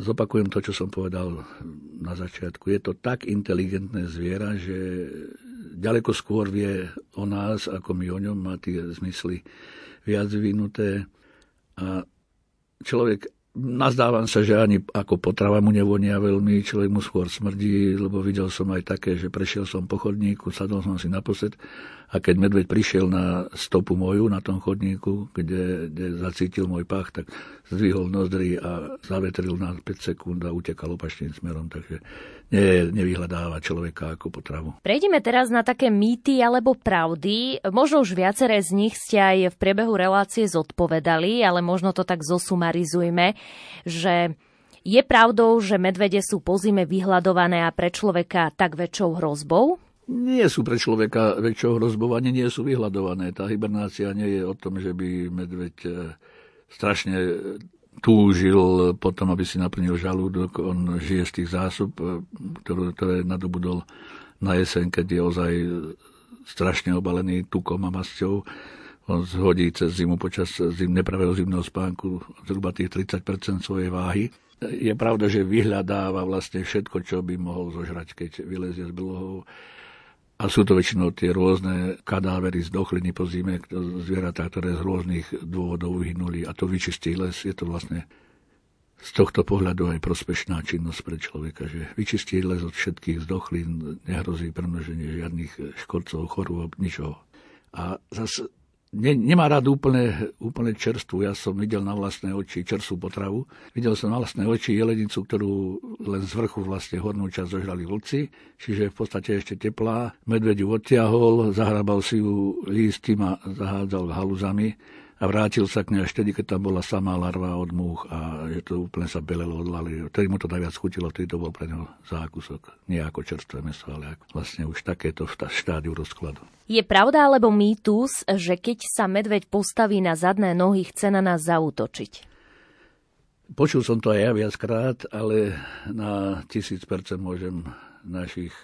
Zopakujem to, čo som povedal na začiatku. Je to tak inteligentné zviera, že ďaleko skôr vie o nás, ako my o ňom, má tie zmysly viac vyvinuté. A človek, nazdávam sa, že ani ako potrava mu nevonia veľmi, človek mu skôr smrdí, lebo videl som aj také, že prešiel som po chodníku, sadol som si naposled, a keď medveď prišiel na stopu moju na tom chodníku, kde, kde zacítil môj pach, tak zdvihol nozdry a zavetril na päť sekúnd a utekal opačným smerom, takže ne, nevyhľadáva človeka ako potravu. Prejdeme teraz na také mýty alebo pravdy. Možno už viaceré z nich ste aj v priebehu relácie zodpovedali, ale možno to tak zosumarizujme, že je pravdou, že medvede sú po zime vyhľadované a pre človeka tak väčšou hrozbou? Nie sú pre človeka väčšou hrozbou, ani nie sú vyhľadované. Tá hibernácia nie je o tom, že by medveď strašne túžil potom, aby si naplnil žalúdok. On žije z tých zásob, ktoré nadobudol na jeseň, keď je ozaj strašne obalený tukom a masťou. On zhodí cez zimu počas zim, nepravého zimného spánku zhruba tých tridsať percent svojej váhy. Je pravda, že vyhľadáva vlastne všetko, čo by mohol zožrať, keď vylezie z brlohov. A sú to väčšinou tie rôzne kadávery z dochliny po zime, zvieratá, ktoré z rôznych dôvodov vyhnuli, a to vyčistí les. Je to vlastne z tohto pohľadu aj prospešná činnosť pre človeka, že vyčistí les od všetkých z dochlín, nehrozí premnoženie žiadnych škodcov, chorôb, ničoho. A zase nemá rád úplne, úplne čerstvú. Ja som videl na vlastné oči čerstvú potravu. Videl som na vlastné oči jelenicu, ktorú len z vrchu vlastne hornú časť zožrali vlci, čiže v podstate ešte teplá. Medveď ju odtiahol, zahrabal si ju lístím a zahádzal haluzami a vrátil sa k nej až tedy, keď tam bola samá larva od múch a že to úplne sa belelo od laly. Tedy mu to najviac chutilo, tedy to bol pre neho zákusok. Nie ako čerstvé mäso, ale ako vlastne už takéto štádiu rozkladu. Je pravda alebo mýtus, že keď sa medveď postaví na zadné nohy, chce na nás zaútočiť? Počul som to aj ja viackrát, ale na tisíc percent môžem našich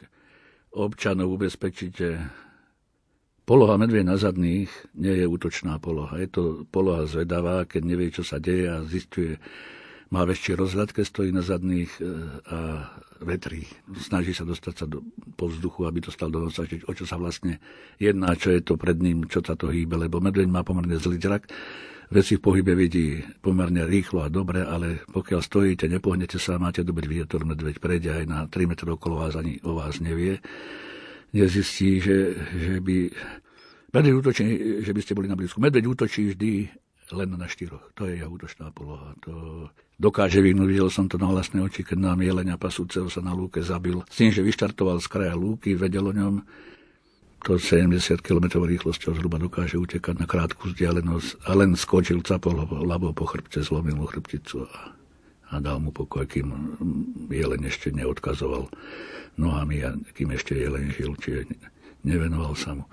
občanov ubezpečiť, že poloha medveď na zadných nie je útočná poloha. Je to poloha zvedavá, keď nevie, čo sa deje a zistuje, má väčší rozhľad, keď stojí na zadných a vetrí. Snaží sa dostať sa do, po vzduchu, aby dostal do nosa, o čo sa vlastne jedná, čo je to pred ním, čo sa to hýbe, lebo medveď má pomerne zlý zrak. Veci v pohybe vidí pomerne rýchlo a dobre, ale pokiaľ stojíte, nepohnete sa, máte dobrý vietor, medveď prejde aj na tri metre okolo vás, ani o vás nevie. Nezistí, že, že by... Medveď útočí, že by ste boli na blízku. Medveď útočí vždy len na štyroch. To je jeho útočná poloha. To dokáže vyhnúť. Videl som to na vlastné oči, keď nám jelenia pasúceho sa na lúke zabil. S tým, že vyštartoval z kraja lúky, vedel o ňom, to sedemdesiat kilometrov rýchlosťou zhruba dokáže utekať na krátku vzdialenosť a len skočil capol ľavou po chrbte, zlomil mu chrbticu a, a dal mu pokoj, kým jelen ešte neodkazoval nohami a kým ešte jelen žil, čiže nevenoval sa mu.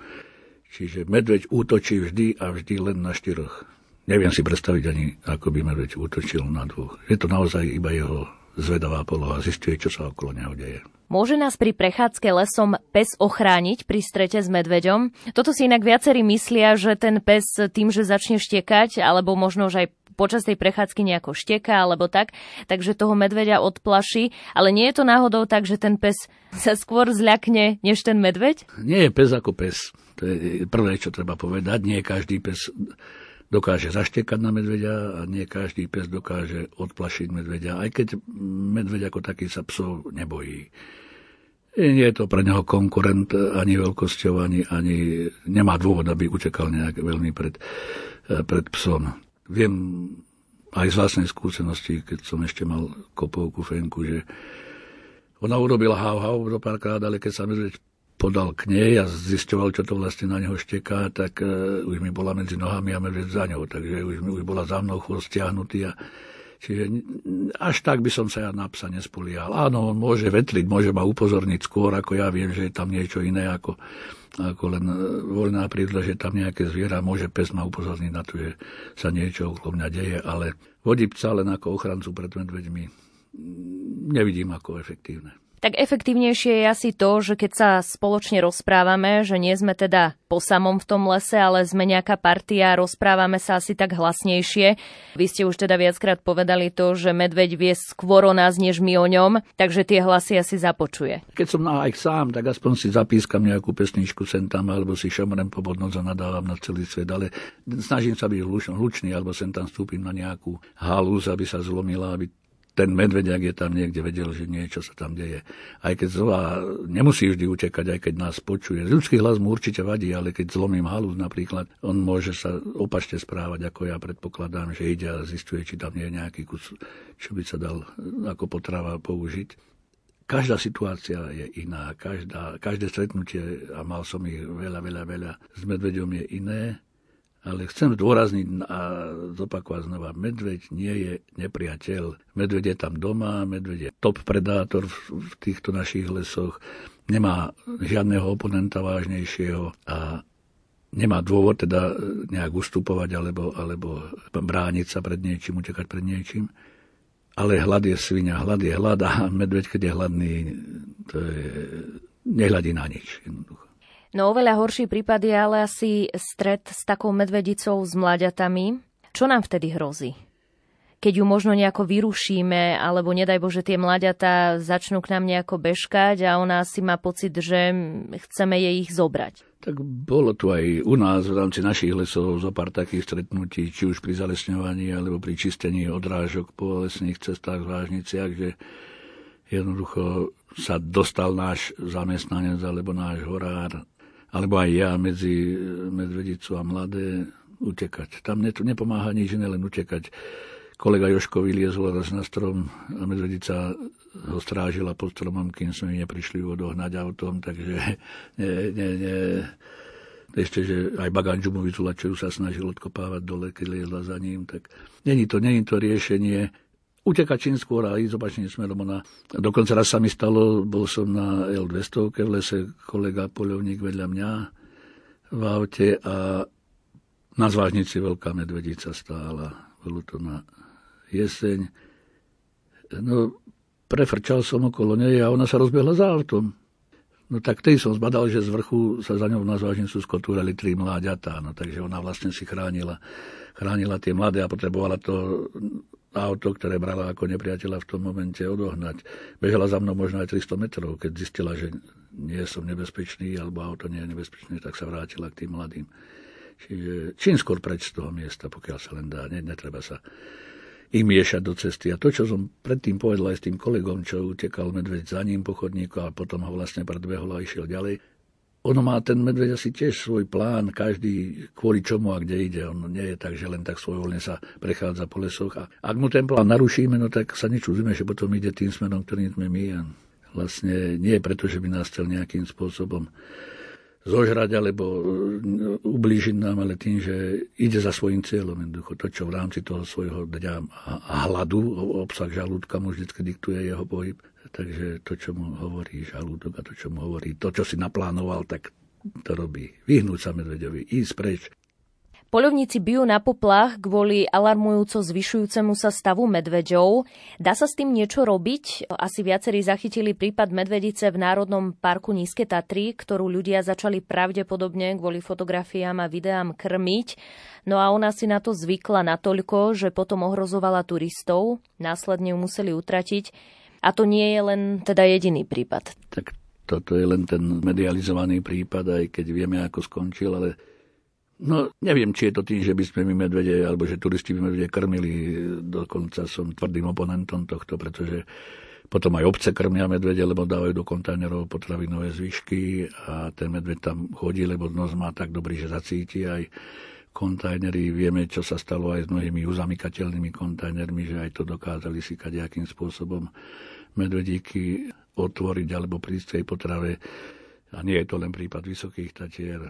Čiže medveď útočí vždy a vždy len na štyroch. Neviem si predstaviť ani, ako by medveď útočil na dvoch. Je to naozaj iba jeho zvedavá poloha, zistuje, čo sa okolo neho deje. Môže nás pri prechádzke lesom pes ochrániť pri strete s medveďom? Toto si inak viacerí myslia, že ten pes tým, že začne štekať, alebo možno už aj počas tej prechádzky nejako šteká, alebo tak, takže toho medveďa odplaší. Ale nie je to náhodou tak, že ten pes sa skôr zľakne, než ten medveď? Nie je pes ako pes. To je prvé, čo treba povedať. Nie každý pes dokáže zaštekať na medveďa a nie každý pes dokáže odplašiť medveďa, aj keď medveď ako taký sa psov nebojí. Nie je to pre neho konkurent ani veľkosťou, ani, ani nemá dôvod, aby utekal nejak veľmi pred, pred psom. Viem aj z vlastnej skúsenosti, keď som ešte mal kopovku Fenku, že ona urobila hau-hau do párkrát, ale keď sa medveď podal k nej a zisťoval, čo to vlastne na neho šteká, tak uh, už mi bola medzi nohami a medveď za ňou, takže už, už bola za mnou chvost stiahnutý. A, čiže až tak by som sa ja na psa nespolial. Áno, on môže vetliť, môže ma upozorniť skôr, ako ja viem, že je tam niečo iné, ako, ako len voľná príroda, že tam nejaké zviera, môže pes ma upozorniť na to, že sa niečo okolo mňa deje, ale vodiť psa len ako ochrancu pred medveďmi nevidím ako efektívne. Tak efektívnejšie je asi to, že keď sa spoločne rozprávame, že nie sme teda po samom v tom lese, ale sme nejaká partia, rozprávame sa asi tak hlasnejšie. Vy ste už teda viackrát povedali to, že medveď vie skôr o nás, než my o ňom, takže tie hlasy asi započuje. Keď som aj sám, tak aspoň si zapískam nejakú pesničku sem tam, alebo si šomrem po bodnoc a nadávam na celý svet, ale snažím sa byť hlučný, alebo sem tam vstúpim na nejakú halúz, aby sa zlomila, aby ten medveďak je tam niekde, vedel, že niečo sa tam deje. Aj keď zlá, nemusí vždy utekať, aj keď nás počuje. Ľudský hlas mu určite vadí, ale keď zlomím halúz napríklad, on môže sa opačne správať, ako ja predpokladám, že ide a zistuje, či tam nie je nejaký kus, čo by sa dal ako potrava použiť. Každá situácia je iná, každá, každé stretnutie, a mal som ich veľa, veľa, veľa, s medveďom je iné. Ale chcem zdôrazniť a zopakovať znova, medveď nie je nepriateľ. Medveď je tam doma, medveď je top predátor v týchto našich lesoch, nemá žiadneho oponenta vážnejšieho a nemá dôvod teda nejak ustupovať alebo, alebo brániť sa pred niečím, utekať pred niečím. Ale hlad je svinia, hlad je hlad a medveď, keď je hladný, to je, nehľadí na nič jednoducho. No oveľa horší prípad je ale asi stret s takou medvedicou s mláďatami. Čo nám vtedy hrozí? Keď ju možno nejako vyrušíme, alebo nedaj Bože, tie mláďatá začnú k nám nejako bežkať a ona si má pocit, že chceme jej ich zobrať. Tak bolo tu aj u nás v rámci našich lesov zo pár takých stretnutí, či už pri zalesňovaní, alebo pri čistení odrážok po lesných cestách v Vážniciach, že jednoducho sa dostal náš zamestnanec alebo náš horár alebo aj ja medzi medvedicu a mladé, utekať. Tam nepomáha nič iné, len utekať. Kolega Joško vyliezol raz na strom a medvedica ho strážila pod stromom, kým sme neprišli odohnať autom, takže ne, ne, ne. Ešte, že aj Baganžu mu vytulačujú sa snažil odkopávať dole, keď liezla za ním, tak není to, není to riešenie. Utekať čím skôr a ísť opačným smerom. Ona... Dokonca raz sa mi stalo, bol som na el dvesto v lese, kolega poľovník vedľa mňa v aute a na zvážnici veľká medvedica stála. Bolo to na jeseň. No, prefrčal som okolo nej a ona sa rozbehla za autom. No tak tej som zbadal, že z vrchu sa za ňou na zvážnicu skotúrali tri mláďatá. No takže ona vlastne si chránila, chránila tie mladé a potrebovala to auto, ktoré brala ako nepriateľa v tom momente, odohnať. Bežala za mnou možno aj tristo metrov, keď zistila, že nie som nebezpečný, alebo auto nie je nebezpečné, tak sa vrátila k tým mladým. Čiže čím skôr preč z toho miesta, pokiaľ sa len dá, netreba sa im miešať do cesty. A to, čo som predtým povedal aj s tým kolegom, čo utekal medveď za ním po chodníku a potom ho vlastne predbehol a išiel ďalej, ono má ten medveď asi tiež svoj plán, každý kvôli čomu a kde ide. On nie je tak, že len tak svojvoľne sa prechádza po lesoch. A ak mu ten plán narušíme, no tak sa nečudíme, že potom ide tým smerom, ktorým sme my. A vlastne nie preto, že by nás chcel nejakým spôsobom zožrať alebo ublížiť nám, ale tým, že ide za svojím cieľom. To, čo v rámci toho svojho dňa a hladu, obsah žalúdka mu vždy diktuje jeho pohyb. Takže to, čo mu hovorí žalúdok a to, čo mu hovorí, to, čo si naplánoval, tak to robí. Vyhnúť sa medveďovi, ísť preč. Poľovníci bijú na poplach kvôli alarmujúco zvyšujúcemu sa stavu medveďov. Dá sa s tým niečo robiť? Asi viacerí zachytili prípad medvedice v Národnom parku Nízke Tatry, ktorú ľudia začali pravdepodobne kvôli fotografiám a videám krmiť. No a ona si na to zvykla natoľko, že potom ohrozovala turistov. Následne ju museli utratiť. A to nie je len teda jediný prípad. Tak toto je len ten medializovaný prípad, aj keď vieme, ako skončil, ale no neviem, či je to tým, že by sme my medvede, alebo že turisti by medvede krmili. Dokonca som tvrdým oponentom tohto, pretože potom aj obce krmia medvede, lebo dávajú do kontajnerov potravinové zvyšky a ten medveď tam chodí, lebo nos má tak dobrý, že zacíti aj kontajnery. Vieme, čo sa stalo aj s mnohými uzamykateľnými kontajnermi, že aj to dokázali si kadejakým spôsobom medvedíky otvoriť alebo prísť tej potrave. A nie je to len prípad Vysokých Tatier.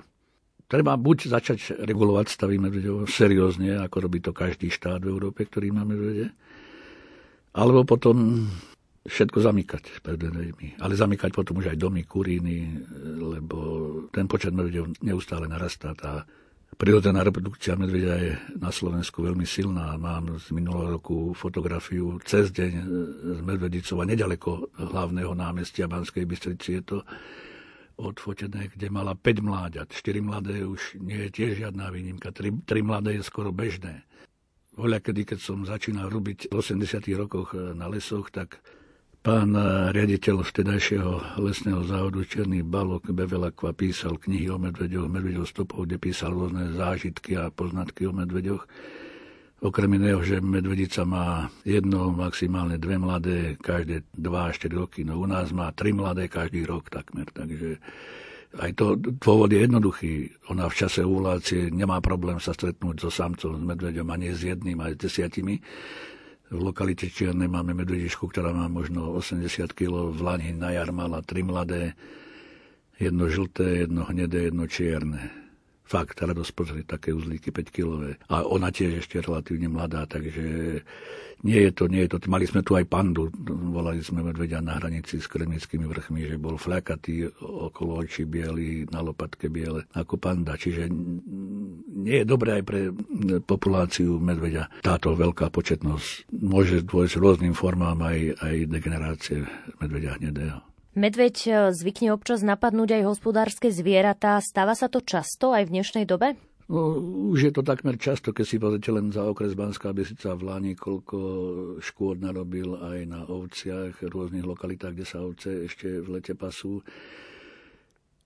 Treba buď začať regulovať stavy medveďov seriózne, ako robí to každý štát v Európe, ktorý má medvede, alebo potom všetko zamykať pred medveďmi. Ale zamykať potom už aj domy, kuríny, lebo ten počet medveďov neustále narastá. Tá prirodzená reprodukcia medveďa je na Slovensku veľmi silná. Mám z minulého roku fotografiu cez deň z medvedicov a nedaleko hlavného námestia Banskej Bystrici je to odfotené, kde mala päť mláďat. štyri mladé už nie je tiež žiadna výnimka. tri mladé je skoro bežné. Voľakedy, keď som začínal robiť v osemdesiatych rokoch na lesoch, tak pán riaditeľ vtedajšieho lesného závodu Černý Balok Bevelakva písal knihy o medveďoch, medveďov stopov, kde písal rôzne zážitky a poznatky o medveďoch. Okrem iného, že medvedica má jedno, maximálne dve mladé, každé dva až štyri roky. No u nás má tri mladé každý rok takmer, takže aj to dôvod je jednoduchý. Ona v čase ovulácie nemá problém sa stretnúť so samcom, s medveďom, ani s jedným, aj s desiatimi. V lokalite Čierne máme medvedičku, ktorá má možno osemdesiat kilogramov, v lani na jar mala tri mladé, jedno žlté, jedno hnedé, jedno čierne. Fakt, radosť pozrieť také uzlíky päť kilogramové. A ona tiež ešte relatívne mladá, takže nie je to, nie je to. Mali sme tu aj pandu, volali sme medvedia na hranici s Kremickými vrchmi, že bol fľakatý, okolo očí biely, na lopatke biele, ako panda. Čiže nie je dobré aj pre populáciu medvedia. Táto veľká početnosť môže dôjsť rôznym formám aj, aj degenerácie medvedia hnedého. Medveď zvykne občas napadnúť aj hospodárske zvieratá. Stáva sa to často aj v dnešnej dobe? No, už je to takmer často, keď si pozrite len za okres Banská Bystrica v lani, koľko škôd narobil aj na ovciach, rôznych lokalitách, kde sa ovce ešte v lete pasú.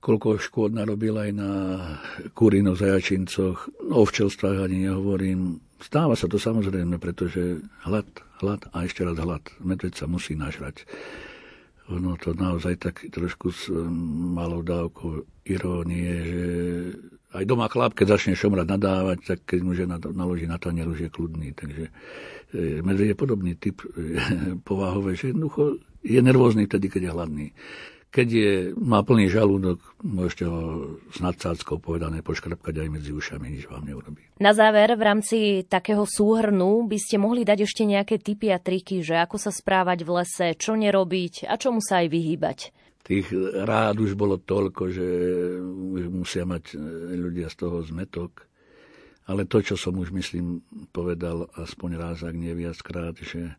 Koľko škôd narobil aj na kurinoch, zajačincoch, o včelstvách ani nehovorím. Stáva sa to samozrejme, pretože hlad, hlad a ešte raz hlad. Medveď sa musí nažrať. Ono to naozaj tak trošku s malou dávkou irónie, že aj doma chlap, keď začne šomrať, nadávať, tak keď mu žena naloží na tanier, už je kľudný. Takže medveď je podobný typ povahové, že jednoducho je nervózny vtedy, keď je hladný. Keď je, má plný žalúdok, môžete ho s nadsádzkou povedané poškrapkať aj medzi ušami, nič vám neurobí. Na záver, v rámci takého súhrnu by ste mohli dať ešte nejaké tipy a triky, že ako sa správať v lese, čo nerobiť a čomu sa aj vyhýbať? Tých rád už bolo toľko, že musia mať ľudia z toho zmetok. Ale to, čo som už, myslím, povedal aspoň raz, ak nie viackrát, že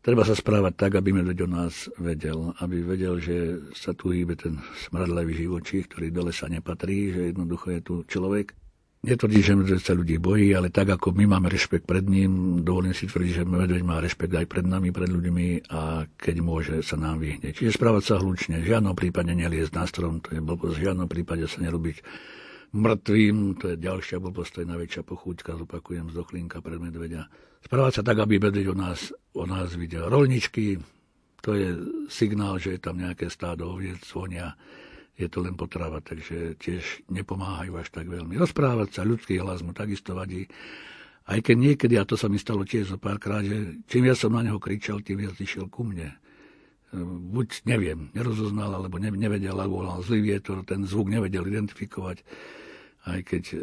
treba sa správať tak, aby medveď o nás vedel. Aby vedel, že sa tu hýbe ten smradlavý živočí, ktorý do lesa nepatrí, že jednoducho je tu človek. Netvrdí, že medveď sa ľudí bojí, ale tak, ako my máme rešpekt pred ním, dovolím si tvrdiť, že medveď má rešpekt aj pred nami, pred ľuďmi a keď môže, sa nám vyhne. Čiže správať sa hlučne. V žiadnom prípade neliezť na strom, to je blbosť. V žiadnom prípade sa nerobiť mŕtvým, to je ďalšia blbosť, to je najväčšia pochúťka, zopakujem, z dochlinka pred medveďa. Správať sa tak, aby medveď o nás, o nás videl. Roľničky, to je signál, že je tam nejaké stádo oviec, vonia, je to len potrava, takže tiež nepomáhajú až tak veľmi. Rozprávať sa, ľudský hlas mu takisto vadí. Aj keď niekedy, a to sa mi stalo tiež zo párkrát, že čím ja som na neho kričal, tým viac išiel ku mne. Buď, neviem, nerozoznal, alebo nevedel, alebo volal zlý vietor, ten zvuk nevedel identifikovať. Aj keď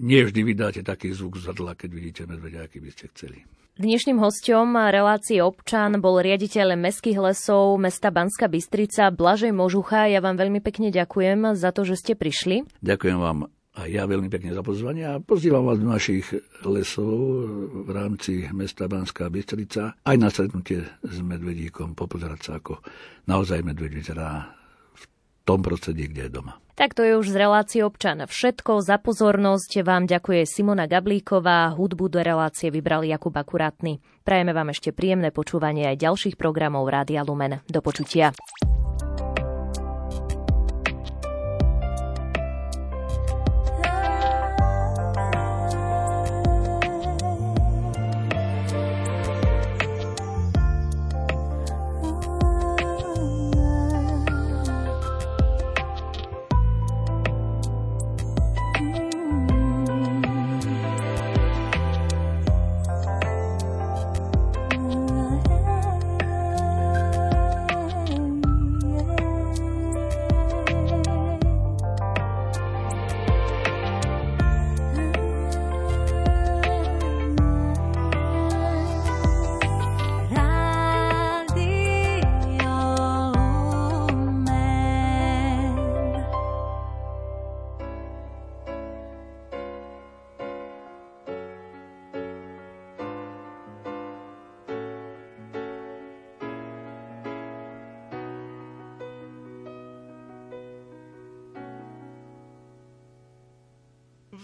nie vždy vydáte taký zvuk z hrdla, keď vidíte medveďa, aký by ste chceli. Dnešným hosťom relácie Občan bol riaditeľ mestských lesov mesta Banská Bystrica Blažej Možucha. Ja vám veľmi pekne ďakujem za to, že ste prišli. Ďakujem vám a ja veľmi pekne za pozvanie a pozývam vás do našich lesov v rámci mesta Banská Bystrica aj na stretnutie s medvedíkom, popozerať sa, ako naozaj medveď vyzerá v tom prostredí, kde je doma. Tak to je už z relácie Občan všetko. Za pozornosť vám ďakuje Simona Gablíková. Hudbu do relácie vybral Jakub Akurátny. Prajeme vám ešte príjemné počúvanie aj ďalších programov Rádia Lumen. Do počutia.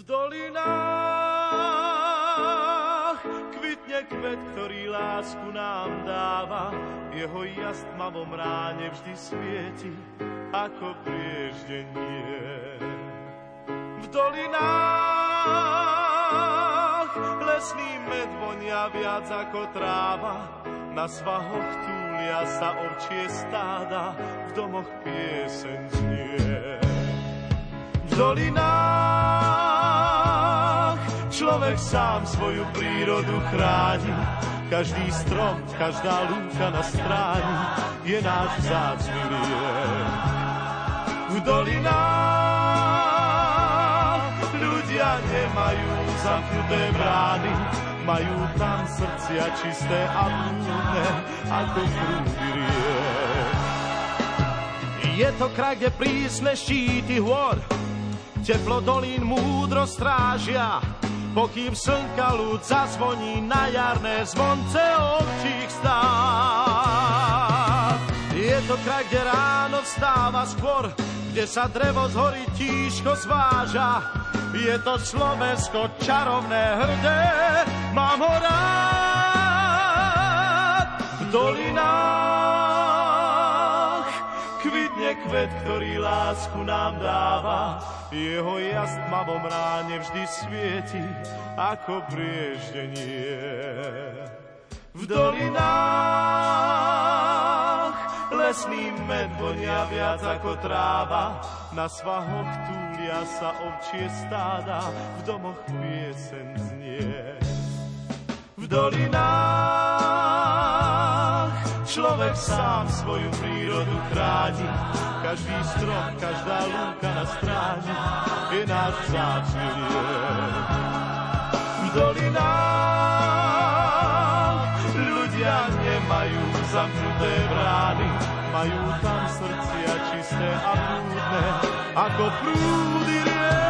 V dolinách kvitne kvet, ktorý lásku nám dáva. Jeho jasť v tmavom ráne vždy svieti, ako prieždenie. V dolinách lesný med vonia viac ako tráva. Na svahoch túlia sa ovčie stáda, v domoch pieseň znie. V dolinách človek sám svoju prírodu chráni, každý strom, každá lúka na stráni je náš vzácny liek. V dolinách ľudia nemajú zamknuté brány, majú tam srdcia čisté a múdne ako prúdy riek. Je to kraj, kde prísne štíty hôr, teplo dolín múdro strážia. Pokým slnka ľud zazvoní na jarné zvonce ovčích stád. Je to kraj, kde ráno vstáva skôr, kde sa drevo z hory tížko zváža. Je to Slovensko čarovné, hrdé, mám ho rád. V dolinách kvitne kvet, ktorý lásku nám dáva. Jeho jasť v tmavom ráne vždy svieti ako brieždenie. V dolinách lesný med vonia viac ako tráva. Na svahoch túlia sa ovčie stáda, v domoch pieseň znie. V dolinách človek sám svoju prírodu chráni, každý strom, každá lúka na stráži je náš vzácny liek. V dolinách ľudia nemajú zamknuté brány, majú tam srdcia čisté a prúdne ako prúdy riek.